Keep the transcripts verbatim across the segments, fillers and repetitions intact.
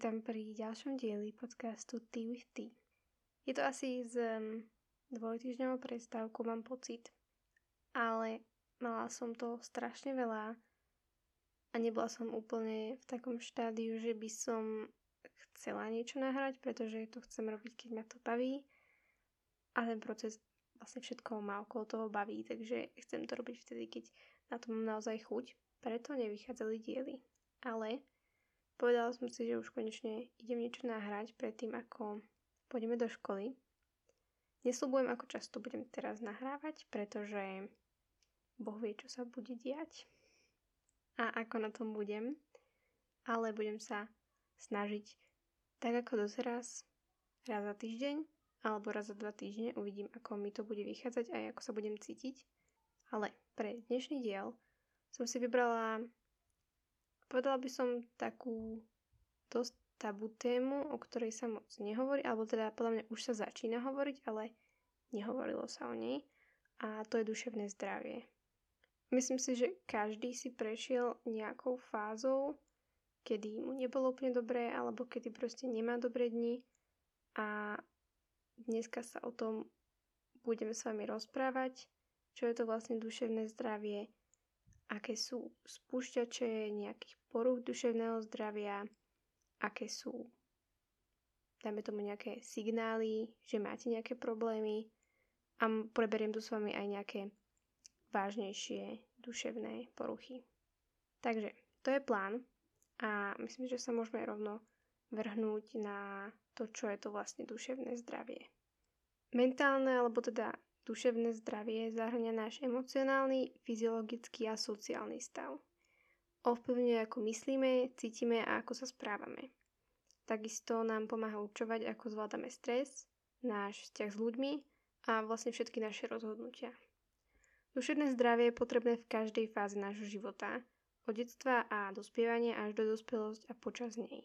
vítam pri ďalšom dieli podcastu Tea with Tea. Je to asi z dvojtýždňovou prestávku, mám pocit, ale mala som to strašne veľa a nebola som úplne v takom štádiu, že by som chcela niečo nahrať, pretože to chcem robiť, keď ma to baví a ten proces vlastne všetko ma okolo toho baví, takže chcem to robiť vtedy, keď na to mám naozaj chuť, preto nevychádzali diely, ale povedala som si, že už konečne idem niečo nahrať predtým, ako pôjdeme do školy. Nesľubujem, ako často budem teraz nahrávať, pretože Boh vie, čo sa bude diať a ako na tom budem. Ale budem sa snažiť tak ako doteraz, raz za týždeň alebo raz za dva týždne. Uvidím, ako mi to bude vychádzať a ako sa budem cítiť. Ale pre dnešný diel som si vybrala... Povedala by som takú dosť tabu tému, o ktorej sa moc nehovorí, alebo teda podľa mňa už sa začína hovoriť, ale nehovorilo sa o nej. A to je duševné zdravie. Myslím si, že každý si prešiel nejakou fázou, kedy mu nebolo úplne dobré, alebo kedy proste nemá dobré dni. A dneska sa o tom budeme s vami rozprávať, čo je to vlastne duševné zdravie, aké sú spúšťače nejakých porúch duševného zdravia, aké sú, dajme tomu, nejaké signály, že máte nejaké problémy a preberiem tu s vami aj nejaké vážnejšie duševné poruchy. Takže to je plán a myslím, že sa môžeme rovno vrhnúť na to, čo je to vlastne duševné zdravie. Mentálne, alebo teda duševné zdravie zahŕňa náš emocionálny, fyziologický a sociálny stav. Ovplyvňuje, ako myslíme, cítime a ako sa správame. Takisto nám pomáha určovať, ako zvládame stres, náš vzťah s ľuďmi a vlastne všetky naše rozhodnutia. Duševné zdravie je potrebné v každej fáze nášho života, od detstva a dospievania až do dospelosti a počas nej.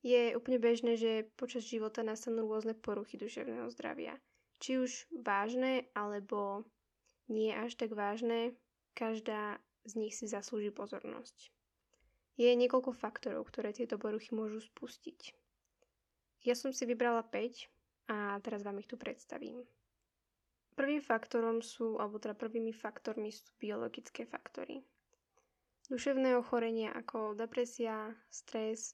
Je úplne bežné, že počas života nastanú rôzne poruchy duševného zdravia. Či už vážne, alebo nie až tak vážne, každá z nich si zaslúži pozornosť. Je niekoľko faktorov, ktoré tieto poruchy môžu spustiť. Ja som si vybrala päť a teraz vám ich tu predstavím. Prvým faktorom sú, alebo teda prvými faktormi sú biologické faktory. Duševné ochorenia ako depresia, stres,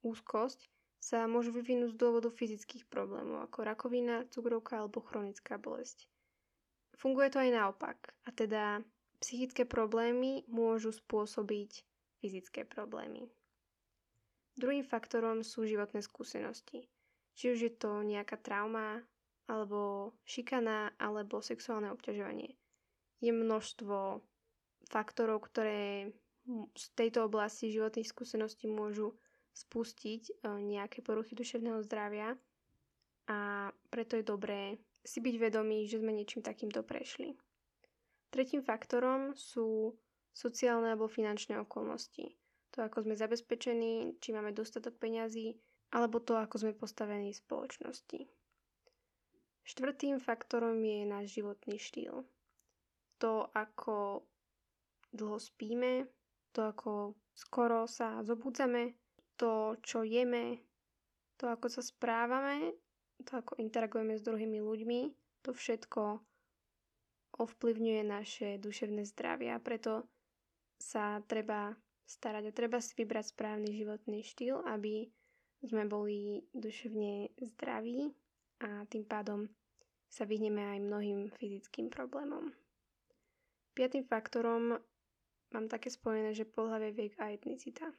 úzkosť sa môžu vyvinúť z dôvodu fyzických problémov, ako rakovina, cukrovka alebo chronická bolesť. Funguje to aj naopak, a teda psychické problémy môžu spôsobiť fyzické problémy. Druhým faktorom sú životné skúsenosti. Či už je to nejaká trauma, alebo šikana, alebo sexuálne obťažovanie. Je množstvo faktorov, ktoré z tejto oblasti životných skúseností môžu spustiť nejaké poruchy duševného zdravia a preto je dobré si byť vedomí, že sme niečím takýmto prešli. Tretím faktorom sú sociálne alebo finančné okolnosti. To, ako sme zabezpečení, či máme dostatok peňazí, alebo to, ako sme postavení v spoločnosti. Štvrtým faktorom je náš životný štýl. To, ako dlho spíme, to, ako skoro sa zobudzame, to, čo jeme, to, ako sa správame, to, ako interagujeme s druhými ľuďmi, to všetko ovplyvňuje naše duševné zdravie a preto sa treba starať a treba si vybrať správny životný štýl, aby sme boli duševne zdraví a tým pádom sa vyhneme aj mnohým fyzickým problémom. Piatým faktorom mám také spojené, že pohlavie, vek a etnicita.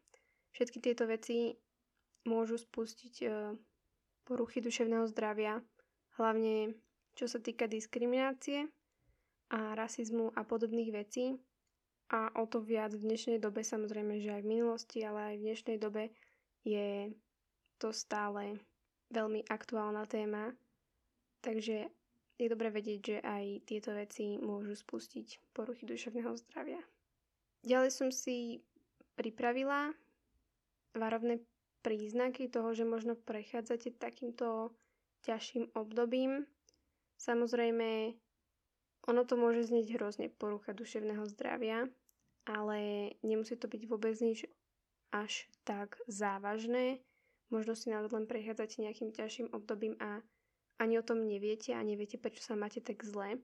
Všetky tieto veci môžu spustiť e, poruchy duševného zdravia, hlavne čo sa týka diskriminácie a rasizmu a podobných vecí. A o to viac v dnešnej dobe, samozrejme, že aj v minulosti, ale aj v dnešnej dobe je to stále veľmi aktuálna téma. Takže je dobré vedieť, že aj tieto veci môžu spustiť poruchy duševného zdravia. Ďalej som si pripravila varovné príznaky toho, že možno prechádzate takýmto ťažším obdobím. Samozrejme, ono to môže znieť hrozne, porucha duševného zdravia, ale nemusí to byť vôbec nič až tak závažné. Možno si naozaj len prechádzate nejakým ťažším obdobím a ani o tom neviete a neviete, prečo sa máte tak zle.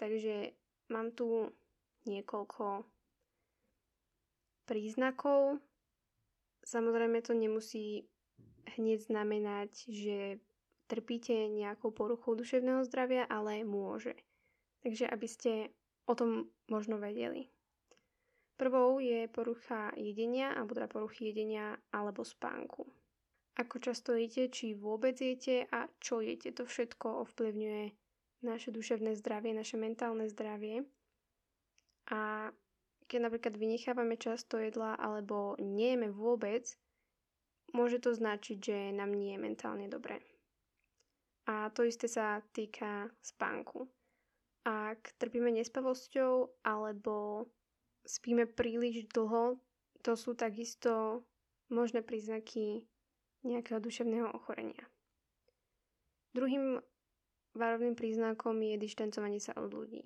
Takže mám tu niekoľko príznakov. Samozrejme to nemusí hneď znamenať, že trpíte nejakou poruchou duševného zdravia, ale môže. Takže aby ste o tom možno vedeli. Prvou je porucha jedenia, alebo teda poruchy jedenia alebo spánku. Ako často jete, či vôbec jete a čo jete, to všetko ovplyvňuje naše duševné zdravie, naše mentálne zdravie. A keď napríklad vynechávame často jedla alebo nejeme vôbec, môže to značiť, že nám nie je mentálne dobre. A to isté sa týka spánku. Ak trpíme nespavosťou alebo spíme príliš dlho, to sú takisto možné príznaky nejakého duševného ochorenia. Druhým varovným príznakom je dištancovanie sa od ľudí.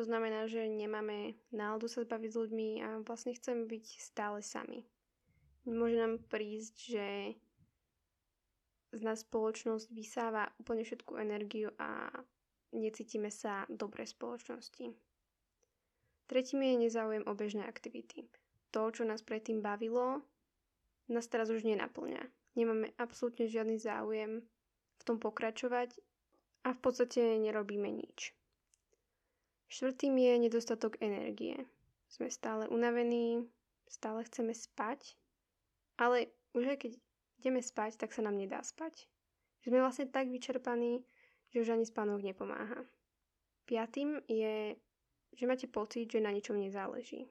To znamená, že nemáme náladu sa zbaviť s ľuďmi a vlastne chceme byť stále sami. Môže nám prísť, že z nás spoločnosť vysáva úplne všetku energiu a necítime sa dobre v spoločnosti. Tretím je nezáujem o bežné aktivity. To, čo nás predtým bavilo, nás teraz už nenapĺňa. Nemáme absolútne žiadny záujem v tom pokračovať a v podstate nerobíme nič. Štvrtým je nedostatok energie. Sme stále unavení, stále chceme spať, ale už aj keď ideme spať, tak sa nám nedá spať. Sme vlastne tak vyčerpaní, že už ani spánok nepomáha. Piatým je, že máte pocit, že na ničom nezáleží.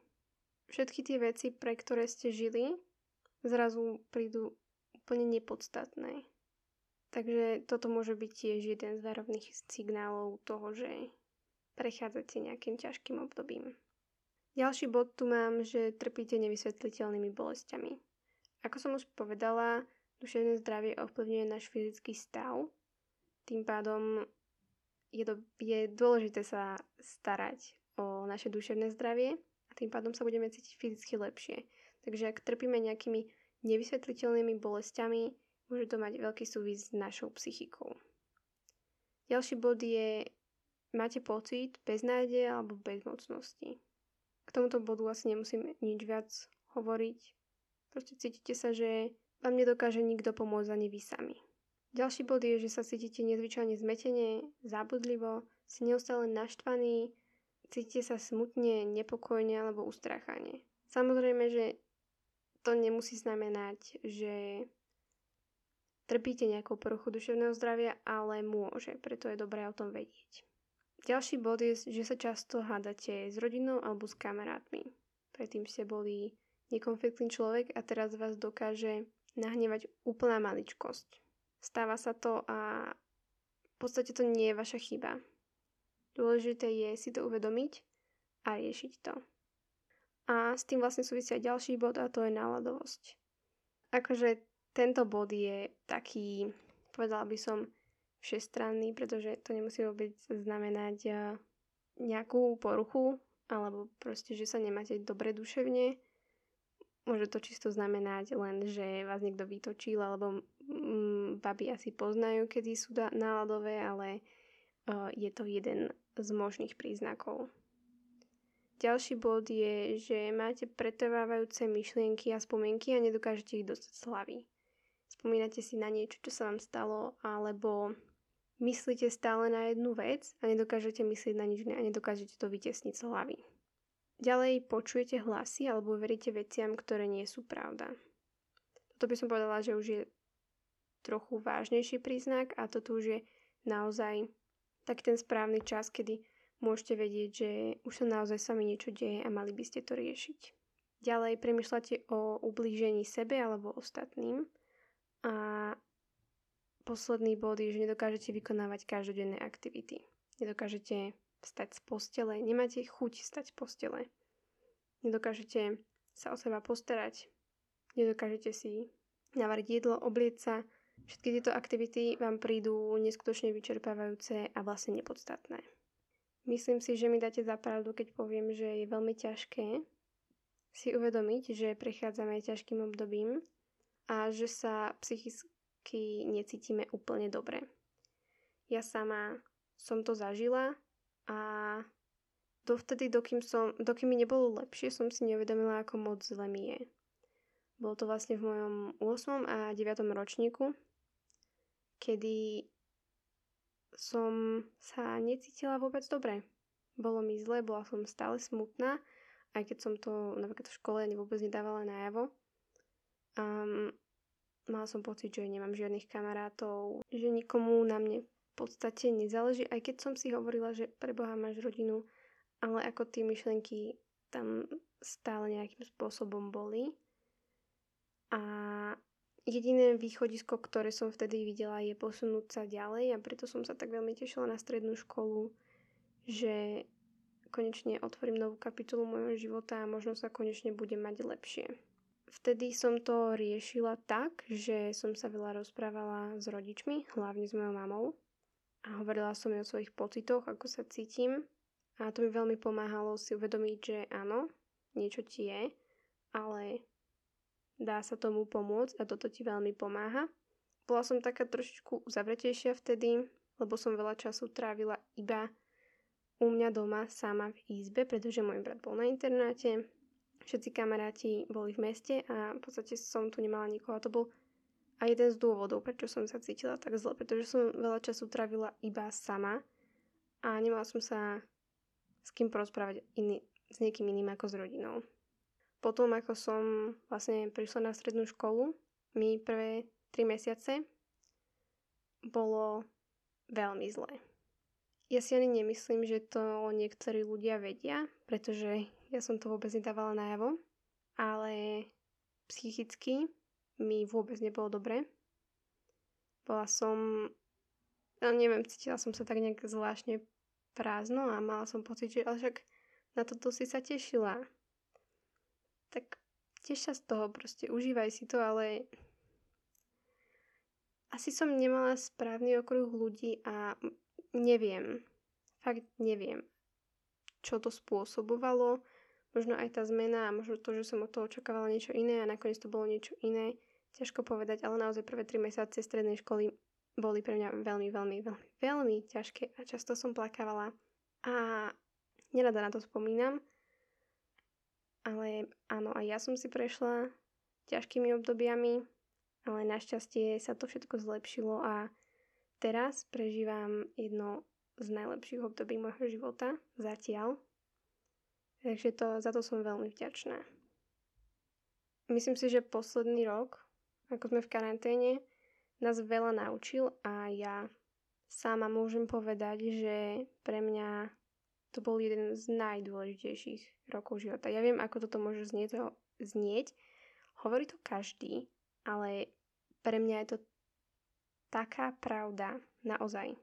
Všetky tie veci, pre ktoré ste žili, zrazu prídu úplne nepodstatné. Takže toto môže byť tiež jeden z varovných signálov toho, že prechádzate nejakým ťažkým obdobím. Ďalší bod tu mám, že trpíte nevysvetliteľnými bolestiami. Ako som už povedala, duševné zdravie ovplyvňuje náš fyzický stav, tým pádom je, do, je dôležité sa starať o naše duševné zdravie a tým pádom sa budeme cítiť fyzicky lepšie. Takže ak trpíme nejakými nevysvetliteľnými bolestiami, môže to mať veľký súvis s našou psychikou. Ďalší bod je, máte pocit beznádeje alebo bezmocnosti. K tomuto bodu asi nemusím nič viac hovoriť. Proste cítite sa, že vám nedokáže nikto pomôcť ani vy sami. Ďalší bod je, že sa cítite nezvyčajne zmetene, zábudlivo, si neustále naštvaný, cítite sa smutne, nepokojne alebo ustráchane. Samozrejme, že to nemusí znamenať, že trpíte nejakou poruchu duševného zdravia, ale môže, preto je dobré o tom vedieť. Ďalší bod je, že sa často hádate s rodinou alebo s kamarátmi. Predtým ste boli nekonfliktný človek a teraz vás dokáže nahnevať úplná maličkosť. Stáva sa to a v podstate to nie je vaša chyba. Dôležité je si to uvedomiť a riešiť to. A s tým vlastne súvisia ďalší bod a to je náladovosť. Akože tento bod je taký, povedala by som, všestranný, pretože to nemusí vôbec znamenať nejakú poruchu, alebo proste, že sa nemáte dobre duševne. Môže to čisto znamenať len, že vás niekto vytočil, alebo mm, babi asi poznajú, kedy sú náladové, ale uh, je to jeden z možných príznakov. Ďalší bod je, že máte pretrvávajúce myšlienky a spomienky a nedokážete ich dostať z hlavy. Spomínate si na niečo, čo sa vám stalo, alebo myslíte stále na jednu vec a nedokážete myslieť na nič a nedokážete to vytiesniť z hlavy. Ďalej počujete hlasy alebo veríte veciam, ktoré nie sú pravda. Toto by som povedala, že už je trochu vážnejší príznak a toto už je naozaj tak ten správny čas, kedy môžete vedieť, že už sa naozaj sami niečo deje a mali by ste to riešiť. Ďalej premýšľate o ublížení sebe alebo ostatným. A posledný bod je, že nedokážete vykonávať každodenné aktivity. Nedokážete vstať z postele, nemáte chuť vstať z postele. Nedokážete sa o seba postarať, nedokážete si navariť jedlo, oblieť sa. Všetky tieto aktivity vám prídu neskutočne vyčerpávajúce a vlastne nepodstatné. Myslím si, že mi dáte za pravdu, keď poviem, že je veľmi ťažké si uvedomiť, že prechádzame ťažkým obdobím a že sa psychicky necítime úplne dobre. Ja sama som to zažila a dovtedy, dokým, som, dokým mi nebolo lepšie, som si neuvedomila, ako moc zle mi je. Bolo to vlastne v mojom ôsmom a deviatom ročníku, kedy som sa necítila vôbec dobre. Bolo mi zle, bola som stále smutná, aj keď som to napríklad v škole vôbec nedávala najavo. Um, mala som pocit, že nemám žiadnych kamarátov, že nikomu na mne v podstate nezáleží, aj keď som si hovorila, že preboha, máš rodinu, ale ako tie myšlenky tam stále nejakým spôsobom boli. A jediné východisko, ktoré som vtedy videla, je posunúť sa ďalej, a preto som sa tak veľmi tešila na strednú školu, že konečne otvorím novú kapitolu mojho života a možno sa konečne budem mať lepšie. Vtedy som to riešila tak, že som sa veľa rozprávala s rodičmi, hlavne s mojou mamou, a hovorila som jej o svojich pocitoch, ako sa cítim, a to mi veľmi pomáhalo si uvedomiť, že áno, niečo ti je, ale dá sa tomu pomôcť a toto ti veľmi pomáha. Bola som taká trošičku uzavretejšia vtedy, lebo som veľa času trávila iba u mňa doma sama v izbe, pretože môj brat bol na internáte, všetci kamaráti boli v meste a v podstate som tu nemala nikoho. A to bol aj jeden z dôvodov, prečo som sa cítila tak zle, pretože som veľa času trávila iba sama a nemala som sa s kým porozprávať iný, s niekým iným ako s rodinou. Potom, ako som vlastne prišla na strednú školu, mi prvé tri mesiace bolo veľmi zlé. Ja si ani nemyslím, že to niektorí ľudia vedia, pretože ja som to vôbec nedávala najavo, ale psychicky mi vôbec nebolo dobre. Bola som, no neviem, cítila som sa tak nejak zvláštne prázdno a mala som pocit, že ale však na toto si sa tešila. Tak tiež sa z toho, proste užívaj si to, ale asi som nemala správny okruh ľudí a neviem, fakt neviem, čo to spôsobovalo, možno aj tá zmena a možno to, že som od toho očakávala niečo iné a nakoniec to bolo niečo iné, ťažko povedať, ale naozaj prvé tri mesiace strednej školy boli pre mňa veľmi, veľmi, veľmi, veľmi ťažké a často som plakávala a nerada na to spomínam. Ale áno, aj ja som si prešla ťažkými obdobiami, ale našťastie sa to všetko zlepšilo a teraz prežívam jedno z najlepších období môjho života zatiaľ. Takže to, za to som veľmi vďačná. Myslím si, že posledný rok, ako sme v karanténe, nás veľa naučil a ja sama môžem povedať, že pre mňa to bol jeden z najdôležitejších rokov života. Ja viem, ako toto môže znieť, znieť. Hovorí to každý, ale pre mňa je to taká pravda, naozaj.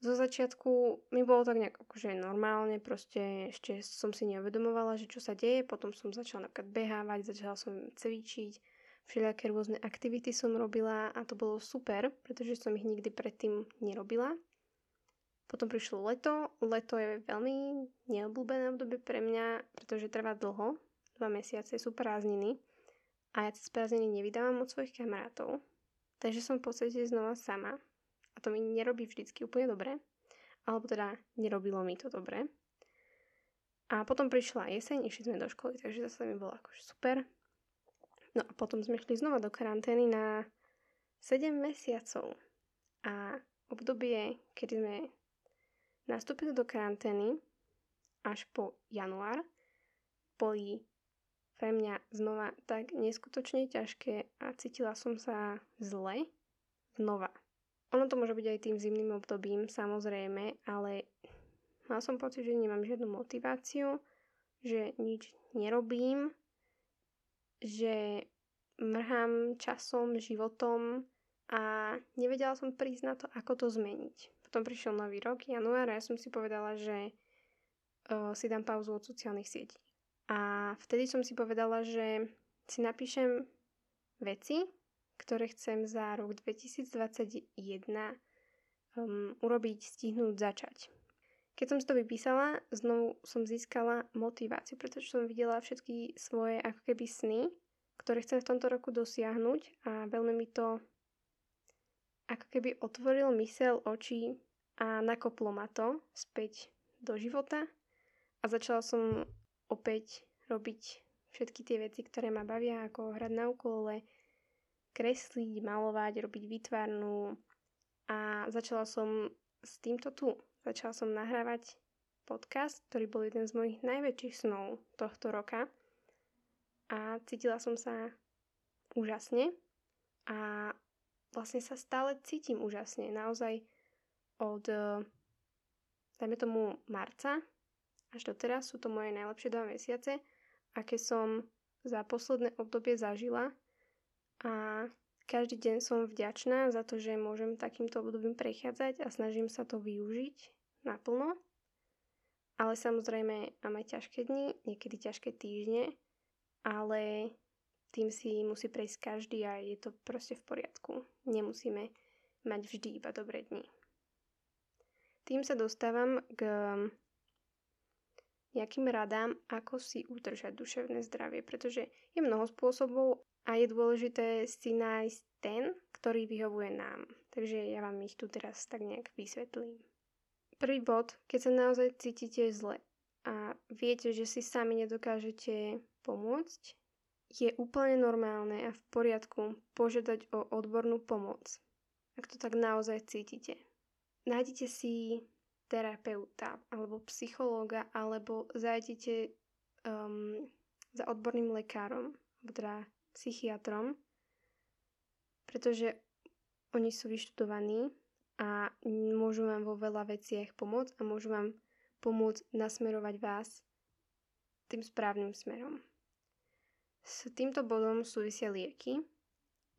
Zo začiatku mi bolo tak nejak akože normálne, proste ešte som si neuvedomovala, že čo sa deje, potom som začala napríklad behávať, začala som cvičiť, všelijaké rôzne aktivity som robila a to bolo super, pretože som ich nikdy predtým nerobila. Potom prišlo leto. Leto je veľmi neobľúbené obdobie pre mňa, pretože trvá dlho. Dva mesiace sú prázdniny. A ja cez prázdniny nevydávam od svojich kamarátov. Takže som v podstate znova sama. A to mi nerobí vždycky úplne dobre. Alebo teda nerobilo mi to dobre. A potom prišla jeseň, išli sme do školy, takže zase mi bolo akože super. No a potom sme šli znova do karantény na sedem mesiacov. A obdobie, kedy sme nastúpili do karantény až po január, boli pre mňa znova tak neskutočne ťažké a cítila som sa zle znova. Ono to môže byť aj tým zimným obdobím, samozrejme, ale mal som pocit, že nemám žiadnu motiváciu, že nič nerobím, že mrhám časom, životom a nevedela som prísť na to, ako to zmeniť. Potom prišiel nový rok, január, a ja som si povedala, že uh, si dám pauzu od sociálnych sietí. A vtedy som si povedala, že si napíšem veci, ktoré chcem za rok dvetisícdvadsaťjeden um, urobiť, stihnúť, začať. Keď som si to vypísala, znovu som získala motiváciu, pretože som videla všetky svoje ako keby sny, ktoré chcem v tomto roku dosiahnuť a veľmi mi to ako keby otvoril myseľ, oči a nakoplo ma to späť do života a začala som opäť robiť všetky tie veci, ktoré ma bavia, ako hrať na ukulele, kresliť, malovať, robiť výtvarnú a začala som s týmto tu. Začala som nahrávať podcast, ktorý bol jeden z mojich najväčších snov tohto roka a cítila som sa úžasne a vlastne sa stále cítim úžasne. Naozaj od, dajme tomu, marca až doteraz sú to moje najlepšie dva mesiace, aké som za posledné obdobie zažila a každý deň som vďačná za to, že môžem takýmto obdobím prechádzať a snažím sa to využiť naplno. Ale samozrejme mám aj ťažké dni, niekedy ťažké týždne, ale tým si musí prejsť každý a je to proste v poriadku. Nemusíme mať vždy iba dobré dni. Tým sa dostávam k nejakým radám, ako si udržať duševné zdravie, pretože je mnoho spôsobov, a je dôležité si nájsť ten, ktorý vyhovuje nám. Takže ja vám ich tu teraz tak nejak vysvetlím. Prvý bod, keď sa naozaj cítite zle a viete, že si sami nedokážete pomôcť, je úplne normálne a v poriadku požiadať o odbornú pomoc, ak to tak naozaj cítite. Nájdite si terapeuta alebo psychológa alebo zajdite um, za odborným lekárom, teda psychiatrom, pretože oni sú vyštudovaní a môžu vám vo veľa veciach pomôcť a môžu vám pomôcť nasmerovať vás tým správnym smerom. S týmto bodom súvisia lieky.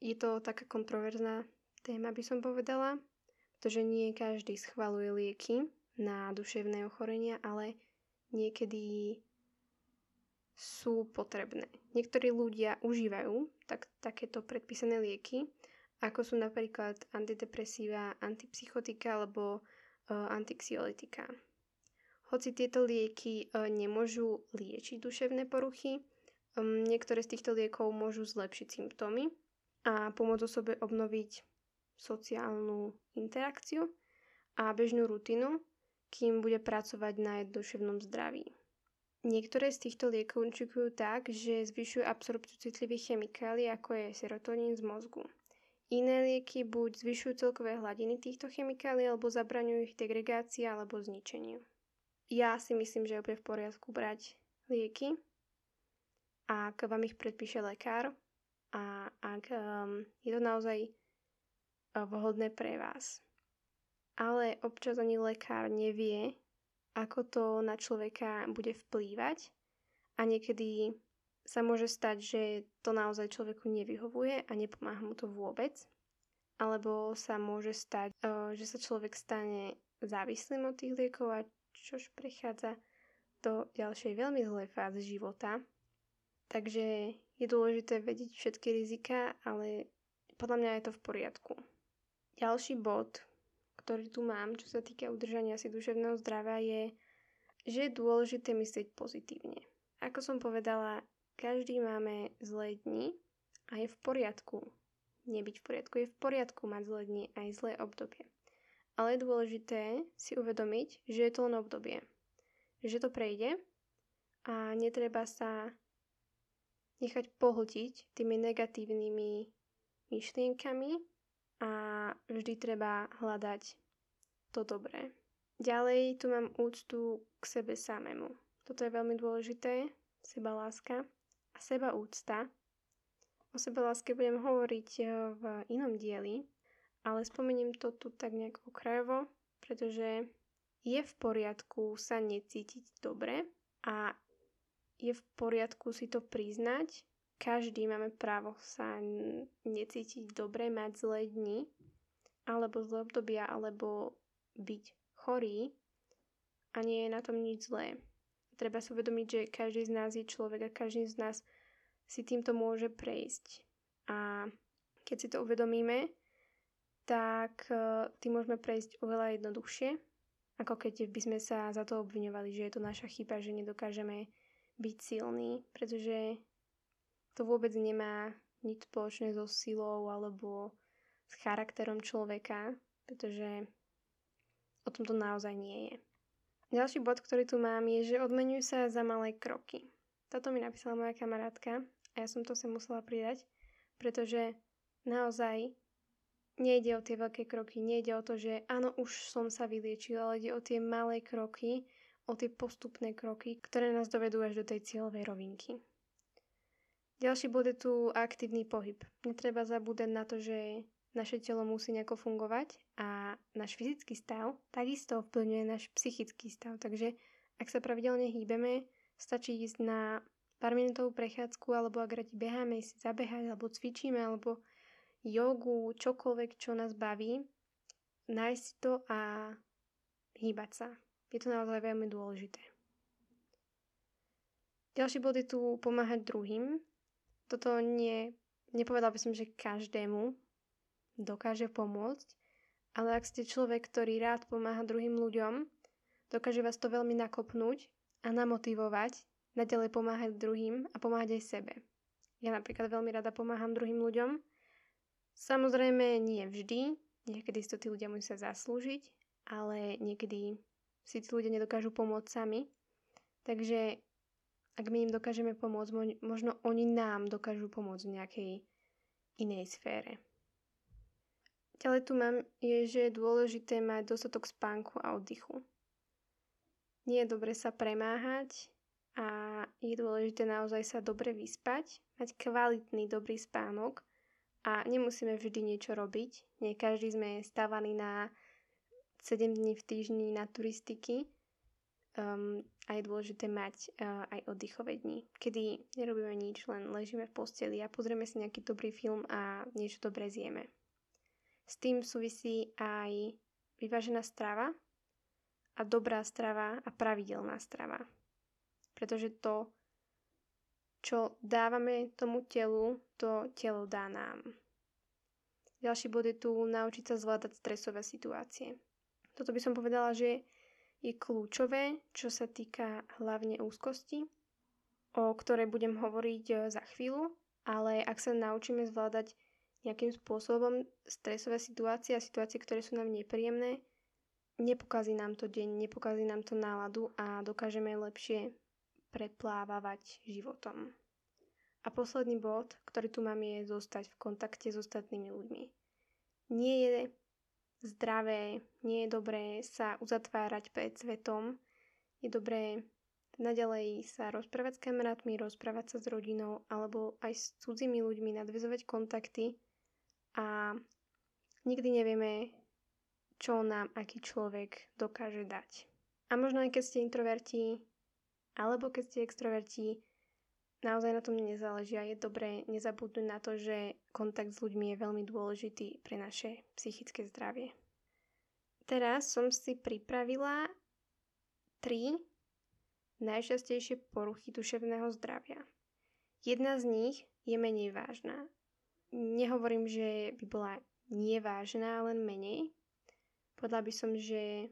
Je to taká kontroverzná téma, by som povedala, pretože nie každý schvaľuje lieky na duševné ochorenia, ale niekedy sú potrebné. Niektorí ľudia užívajú tak, takéto predpísané lieky, ako sú napríklad antidepresíva, antipsychotika alebo e, antixiolitika. Hoci tieto lieky e, nemôžu liečiť duševné poruchy, e, niektoré z týchto liekov môžu zlepšiť symptómy a pomôcť osobe obnoviť sociálnu interakciu a bežnú rutinu, kým bude pracovať na jej duševnom zdraví. Niektoré z týchto liekov účinkujú tak, že zvyšujú absorpciu citlivých chemikálií, ako je serotonín z mozgu. Iné lieky buď zvyšujú celkové hladiny týchto chemikálií, alebo zabraňujú ich degregácii alebo zničeniu. Ja si myslím, že je úplne v poriadku brať lieky, ak vám ich predpíše lekár a ak um, je to naozaj vhodné pre vás. Ale občas ani lekár nevie, ako to na človeka bude vplývať a niekedy sa môže stať, že to naozaj človeku nevyhovuje a nepomáha mu to vôbec, alebo sa môže stať, že sa človek stane závislým od tých liekov a čož prechádza do ďalšej veľmi zlej fázy života. Takže je dôležité vedieť všetky rizika, ale podľa mňa je to v poriadku. Ďalší bod, ktorý tu mám, čo sa týka udržania si duševného zdravia, je, že je dôležité myslieť pozitívne. Ako som povedala, každý máme zlé dni a je v poriadku. Nebyť v poriadku, je v poriadku mať zlé dni aj zlé obdobie. Ale je dôležité si uvedomiť, že je to len obdobie. Že to prejde a netreba sa nechať pohltiť tými negatívnymi myšlienkami, a vždy treba hľadať to dobré. Ďalej tu mám úctu k sebe samému. Toto je veľmi dôležité, sebaláska a sebaúcta. O sebaláske budem hovoriť v inom dieli, ale spomeniem to tu tak nejak okrajovo, pretože je v poriadku sa necítiť dobre a je v poriadku si to priznať. Každý máme právo sa necítiť dobre, mať zlé dni, alebo zlé obdobia, alebo byť chorý a nie je na tom nič zlé. Treba si uvedomiť, že každý z nás je človek a každý z nás si týmto môže prejsť. A keď si to uvedomíme, tak tým môžeme prejsť oveľa jednoduchšie ako keď by sme sa za to obviňovali, že je to naša chyba, že nedokážeme byť silní, pretože to vôbec nemá nič spoločné so silou alebo s charakterom človeka, pretože o tom to naozaj nie je. Ďalší bod, ktorý tu mám, je, že odmeňujú sa za malé kroky. Toto mi napísala moja kamarátka a ja som to sa musela pridať, pretože naozaj nejde o tie veľké kroky, nejde o to, že áno, už som sa vyliečila, ale ide o tie malé kroky, o tie postupné kroky, ktoré nás dovedú až do tej cieľovej rovinky. Ďalší bod je tu aktívny pohyb. Netreba zabúdať na to, že naše telo musí nejako fungovať a náš fyzický stav takisto ovplyvňuje náš psychický stav, takže ak sa pravidelne hýbeme, stačí ísť na pár minútovú prechádzku, alebo ak radi beháme, si zabehať, alebo cvičíme, alebo jogu, čokoľvek, čo nás baví, nájsť to a hýbať sa. Je to naozaj veľmi dôležité. Ďalší bod je tu pomáhať druhým. Toto nie, nepovedal by som, že každému dokáže pomôcť, ale ak ste človek, ktorý rád pomáha druhým ľuďom, dokáže vás to veľmi nakopnúť a namotivovať, naďalej pomáhať druhým a pomáhať aj sebe. Ja napríklad veľmi rada pomáham druhým ľuďom. Samozrejme nie vždy, niekedy si to tí ľudia musia zaslúžiť, ale niekedy si tí ľudia nedokážu pomôcť sami. Takže ak my im dokážeme pomôcť, možno oni nám dokážu pomôcť v nejakej inej sfére. Ďalej tu mám je, že je dôležité mať dostatok spánku a oddychu. Nie je dobre sa premáhať a je dôležité naozaj sa dobre vyspať, mať kvalitný, dobrý spánok a nemusíme vždy niečo robiť. Nie každý sme stávaní na sedem dní v týždni na turistiky um, a je dôležité mať uh, aj oddychové dni, kedy nerobíme nič, len ležíme v posteli a pozrieme si nejaký dobrý film a niečo dobre zjeme. S tým súvisí aj vyvážená strava a dobrá strava a pravidelná strava. Pretože to, čo dávame tomu telu, to telo dá nám. Ďalší bod je tu naučiť sa zvládať stresové situácie. Toto by som povedala, že je kľúčové, čo sa týka hlavne úzkosti, o ktorej budem hovoriť za chvíľu, ale ak sa naučíme zvládať nejakým spôsobom stresové situácie a situácie, ktoré sú nám nepríjemné, nepokazí nám to deň, nepokazí nám to náladu a dokážeme lepšie preplávavať životom. A posledný bod, ktorý tu mám, je zostať v kontakte s ostatnými ľuďmi. Nie je zdravé, nie je dobré sa uzatvárať pred svetom, je dobré naďalej sa rozprávať s kamarátmi, rozprávať sa s rodinou alebo aj s cudzými ľuďmi, nadväzovať kontakty. A nikdy nevieme, čo nám aký človek dokáže dať. A možno aj keď ste introverti, alebo keď ste extroverti, naozaj na tom nezáleží a je dobré nezabudnúť na to, že kontakt s ľuďmi je veľmi dôležitý pre naše psychické zdravie. Teraz som si pripravila tri najčastejšie poruchy duševného zdravia. Jedna z nich je menej vážna. Nehovorím, že by bola nevážna, len menej. Podľa by som, že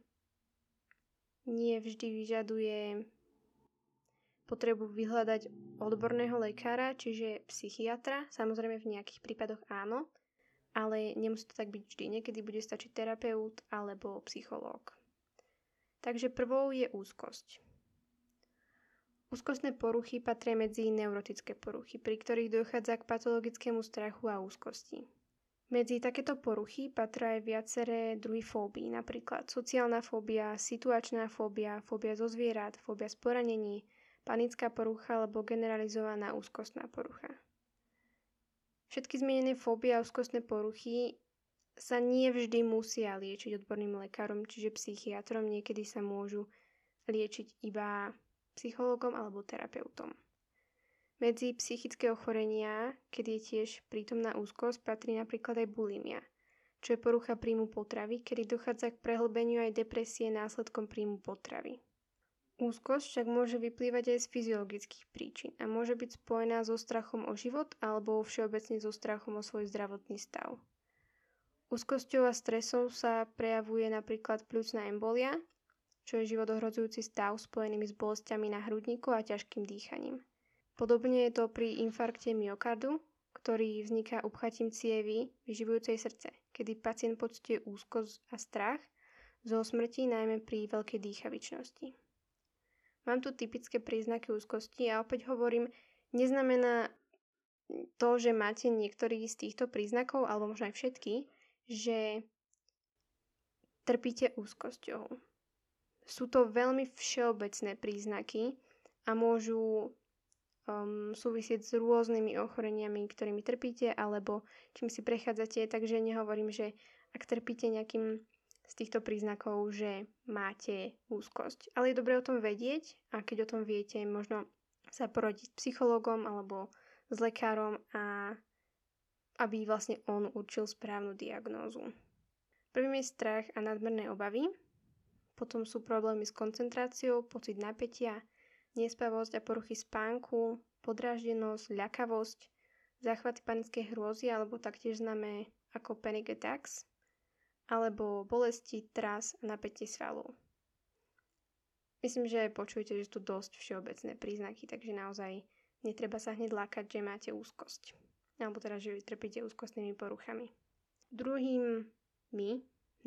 nie vždy vyžaduje potrebu vyhľadať odborného lekára, čiže psychiatra. Samozrejme v nejakých prípadoch áno, ale nemusí to tak byť vždy. Niekedy bude stačiť terapeut alebo psychológ. Takže prvou je úzkosť. Úzkostné poruchy patria medzi neurotické poruchy, pri ktorých dochádza k patologickému strachu a úzkosti. Medzi takéto poruchy patria aj viaceré druhy fóbií, napríklad sociálna fóbia, situačná fóbia, fóbia zo zvierat, fóbia z poranení, panická porucha alebo generalizovaná úzkostná porucha. Všetky zmenené fóbie a úzkostné poruchy sa nie vždy musia liečiť odborným lekárom, čiže psychiatrom, niekedy sa môžu liečiť iba psychologom alebo terapeutom. Medzi psychické ochorenia, keď je tiež prítomná úzkosť, patrí napríklad aj bulimia, čo je porucha príjmu potravy, kedy dochádza k prehlbeniu aj depresie následkom príjmu potravy. Úzkosť však môže vyplývať aj z fyziologických príčin a môže byť spojená so strachom o život alebo všeobecne so strachom o svoj zdravotný stav. Úzkosťou a stresom sa prejavuje napríklad pľucná embolia, čo je životohrozujúci stav spojenými s bolestiami na hrudníku a ťažkým dýchaním. Podobne je to pri infarkte myokardu, ktorý vzniká upchatím cievy vyživujúcej srdce, kedy pacient pociťuje úzkosť a strach zo smrti, najmä pri veľkej dýchavičnosti. Mám tu typické príznaky úzkosti a opäť hovorím, neznamená to, že máte niektorý z týchto príznakov, alebo možno aj všetky, že trpíte úzkosťou. Sú to veľmi všeobecné príznaky a môžu Um, súvisieť s rôznymi ochoreniami, ktorými trpíte, alebo čím si prechádzate, takže nehovorím, že ak trpíte nejakým z týchto príznakov, že máte úzkosť. Ale je dobré o tom vedieť a keď o tom viete, možno sa poradiť s psychologom alebo s lekárom, a aby vlastne on určil správnu diagnózu. Prvým je strach a nadmerné obavy, potom sú problémy s koncentráciou, pocit napätia, nespavosť a poruchy spánku, podráždenosť, ľakavosť, záchvaty panickej hrôzy alebo taktiež známe ako panic attacks, alebo bolesti, tras a napätie svalov. Myslím, že počujete, že sú tu dosť všeobecné príznaky, takže naozaj netreba sa hneď lákať, že máte úzkosť. Alebo teda, že trpíte úzkostnými poruchami. Druhými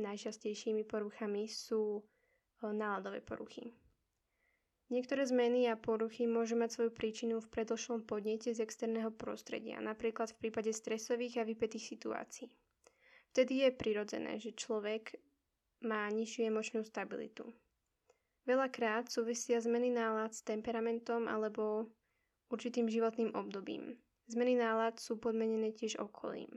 najčastejšími poruchami sú náladové poruchy. Niektoré zmeny a poruchy môžu mať svoju príčinu v predošlom podnete z externého prostredia, napríklad v prípade stresových a vypätých situácií. Vtedy je prirodzené, že človek má nižšiu emočnú stabilitu. Veľakrát súvisia zmeny nálad s temperamentom alebo určitým životným obdobím. Zmeny nálad sú podmenené tiež okolím.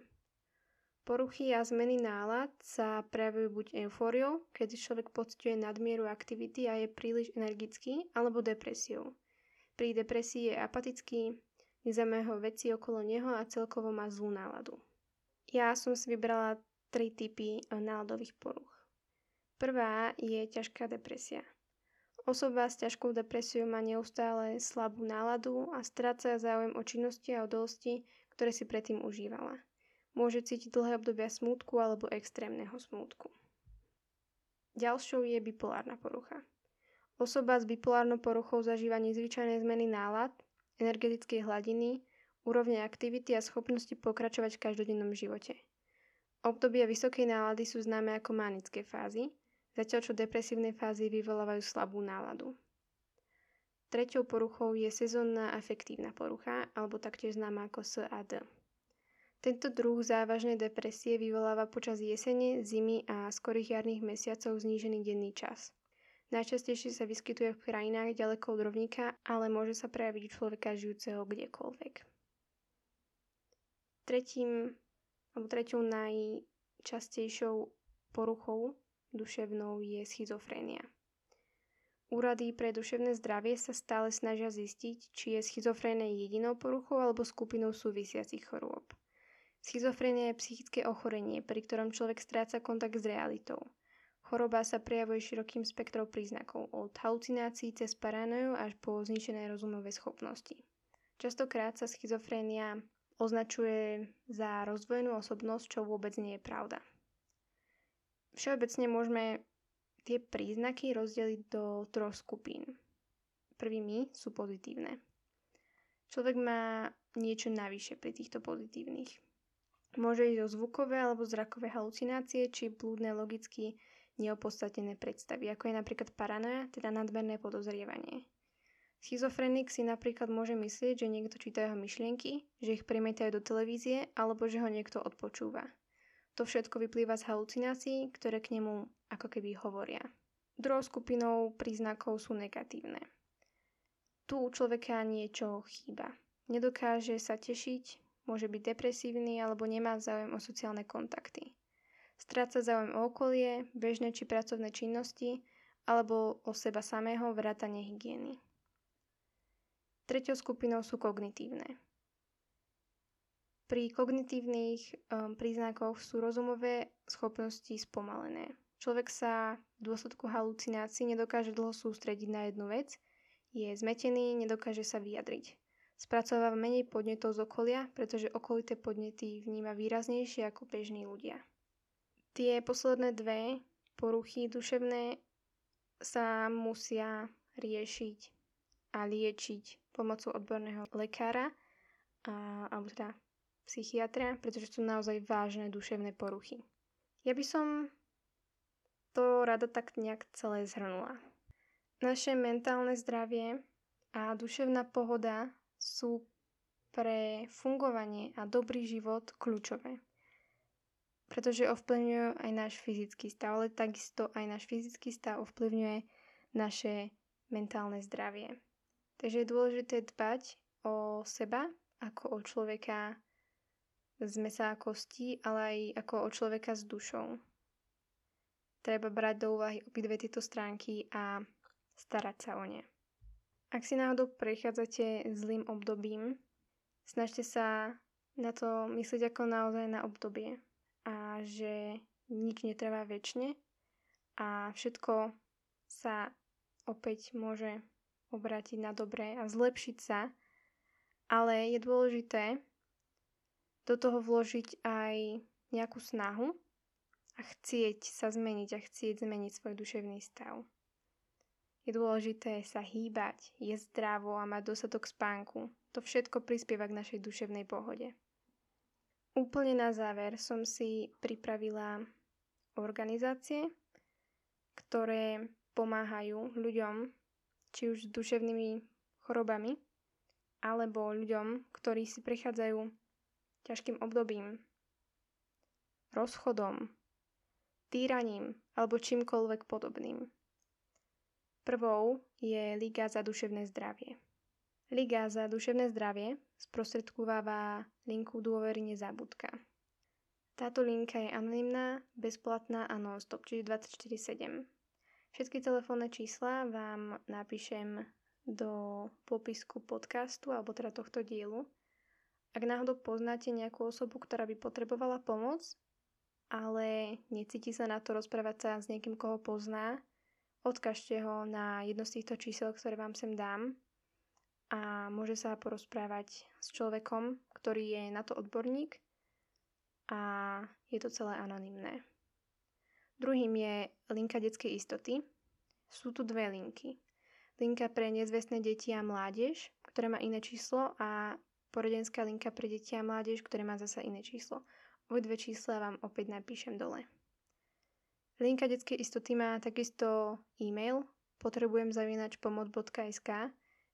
Poruchy a zmeny nálad sa prejavujú buď eufóriou, keď človek pociťuje nadmieru aktivity a je príliš energický, alebo depresiou. Pri depresii je apatický, nezaujíma ho veci okolo neho a celkovo má zlú náladu. Ja som si vybrala tri typy náladových poruch. Prvá je ťažká depresia. Osoba s ťažkou depresiou má neustále slabú náladu a stráca záujem o činnosti a udalosti, ktoré si predtým užívala. Môže cítiť dlhé obdobia smútku alebo extrémneho smútku. Ďalšou je bipolárna porucha. Osoba s bipolárnou poruchou zažíva nezvyčajné zmeny nálad, energetickej hladiny, úrovne aktivity a schopnosti pokračovať v každodennom živote. Obdobia vysokej nálady sú známe ako manické fázy, zatiaľ čo depresívne fázy vyvolávajú slabú náladu. Treťou poruchou je sezónna afektívna porucha, alebo taktiež známa ako es á dé. Tento druh závažnej depresie vyvoláva počas jesene, zimy a skorých jarných mesiacov znížený denný čas. Najčastejšie sa vyskytuje v krajinách ďaleko od rovníka, ale môže sa prejaviť u človeka žijúceho kdekoľvek. Tretím, alebo treťou najčastejšou poruchou duševnou je schizofrénia. Úrady pre duševné zdravie sa stále snažia zistiť, či je schizofrénia jedinou poruchou alebo skupinou súvisiacich chorôb. Schizofrénia je psychické ochorenie, pri ktorom človek stráca kontakt s realitou. Choroba sa prejavuje širokým spektrom príznakov, od halucinácií cez paranoju až po zničené rozumové schopnosti. Častokrát sa schizofrénia označuje za rozdvojenú osobnosť, čo vôbec nie je pravda. Všeobecne môžeme tie príznaky rozdeliť do troch skupín. Prvými sú pozitívne. Človek má niečo navyše pri týchto pozitívnych. Môže ísť o zvukové alebo zrakové halucinácie či blúdne logicky neopodstatnené predstavy, ako je napríklad paranoja, teda nadmerné podozrievanie. Schizofrenik si napríklad môže myslieť, že niekto číta jeho myšlienky, že ich premietajú do televízie alebo že ho niekto odpočúva. To všetko vyplýva z halucinácií, ktoré k nemu ako keby hovoria. Druhou skupinou príznakov sú negatívne. Tu u človeka niečo chýba. Nedokáže sa tešiť, môže byť depresívny alebo nemá záujem o sociálne kontakty. Stráca záujem o okolie, bežné či pracovné činnosti alebo o seba samého, vrátane hygieny. Treťou skupinou sú kognitívne. Pri kognitívnych um, príznakoch sú rozumové schopnosti spomalené. Človek sa v dôsledku halucinácií nedokáže dlho sústrediť na jednu vec, je zmetený, nedokáže sa vyjadriť. Spracováva menej podnetov z okolia, pretože okolité podnety vníma výraznejšie ako bežní ľudia. Tie posledné dve poruchy duševné sa musia riešiť a liečiť pomocou odborného lekára a, alebo teda psychiatra, pretože sú naozaj vážne duševné poruchy. Ja by som to rada tak nejak celé zhrnula. Naše mentálne zdravie a duševná pohoda sú pre fungovanie a dobrý život kľúčové, pretože ovplyvňujú aj náš fyzický stav, ale takisto aj náš fyzický stav ovplyvňuje naše mentálne zdravie. Takže je dôležité dbať o seba ako o človeka z mäsa a kosti, ale aj ako o človeka s dušou. Treba brať do úvahy obidve tieto stránky a starať sa o ne. Ak si náhodou prechádzate zlým obdobím, snažte sa na to myslieť ako naozaj na obdobie a že nič netrvá večne a všetko sa opäť môže obrátiť na dobré a zlepšiť sa, ale je dôležité do toho vložiť aj nejakú snahu a chcieť sa zmeniť a chcieť zmeniť svoj duševný stav. Je dôležité sa hýbať, jesť zdravo a mať dostatok spánku. To všetko prispieva k našej duševnej pohode. Úplne na záver som si pripravila organizácie, ktoré pomáhajú ľuďom, či už s duševnými chorobami, alebo ľuďom, ktorí si prechádzajú ťažkým obdobím, rozchodom, týraním alebo čímkoľvek podobným. Prvou je Liga za duševné zdravie. Liga za duševné zdravie sprostredkováva linku dôvery Nezábudka. Táto linka je anonymná, bezplatná a non-stop, čiže dvadsaťštyri sedem. Všetky telefónne čísla vám napíšem do popisku podcastu alebo teda tohto dielu. Ak náhodou poznáte nejakú osobu, ktorá by potrebovala pomoc, ale necíti sa na to rozprávať sa s niekým, koho pozná, odkažte ho na jedno z týchto čísel, ktoré vám sem dám. A môže sa porozprávať s človekom, ktorý je na to odborník a je to celé anonymné. Druhým je linka detskej istoty. Sú tu dve linky. Linka pre nezvestné deti a mládež, ktorá má iné číslo, a poradenská linka pre deti a mládež, ktorá má zasa iné číslo. Obidve čísla vám opäť napíšem dole. Linka detskej istoty má takisto e-mail potrebujem zavináč pomoc bodka es ká,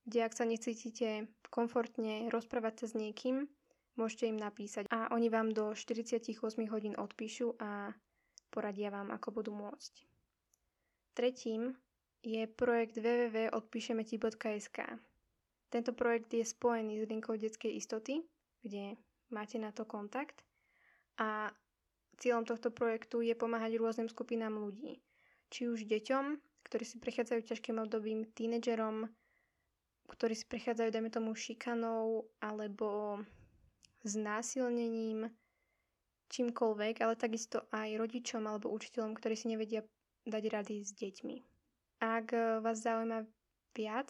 kde ak sa necítite komfortne rozprávať sa s niekým, môžete im napísať a oni vám do štyridsaťosem hodín odpíšu a poradia vám, ako budú môcť. Tretím je projekt www bodka odpíšeme ti bodka es ká. Tento projekt je spojený s linkou detskej istoty, kde máte na to kontakt, a cieľom tohto projektu je pomáhať rôznym skupinám ľudí, či už deťom, ktorí si prechádzajú ťažkým obdobím, tínedžerom, ktorí si prechádzajú, dajme tomu, šikanou alebo znásilnením, čímkoľvek, ale takisto aj rodičom alebo učiteľom, ktorí si nevedia dať rady s deťmi. Ak vás zaujíma viac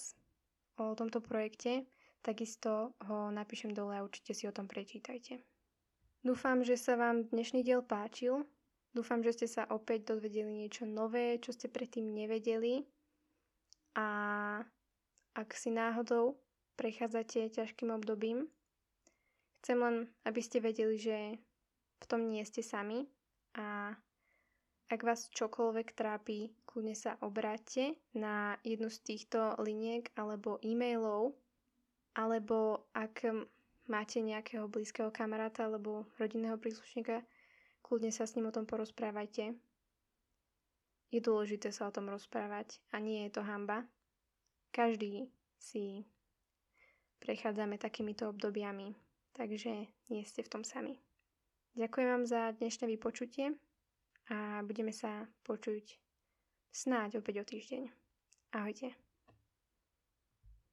o tomto projekte, takisto ho napíšem dole a určite si o tom prečítajte. Dúfam, že sa vám dnešný diel páčil. Dúfam, že ste sa opäť dozvedeli niečo nové, čo ste predtým nevedeli. A ak si náhodou prechádzate ťažkým obdobím, chcem len, aby ste vedeli, že v tom nie ste sami, a ak vás čokoľvek trápi, kľudne sa obráťte na jednu z týchto liniek alebo e-mailov, alebo ak máte nejakého blízkeho kamaráta alebo rodinného príslušníka, kľudne sa s ním o tom porozprávajte. Je dôležité sa o tom rozprávať a nie je to hanba. Každý si prechádzame takýmito obdobiami, takže nie ste v tom sami. Ďakujem vám za dnešné vypočutie a budeme sa počuť snáď opäť o týždeň. Ahojte.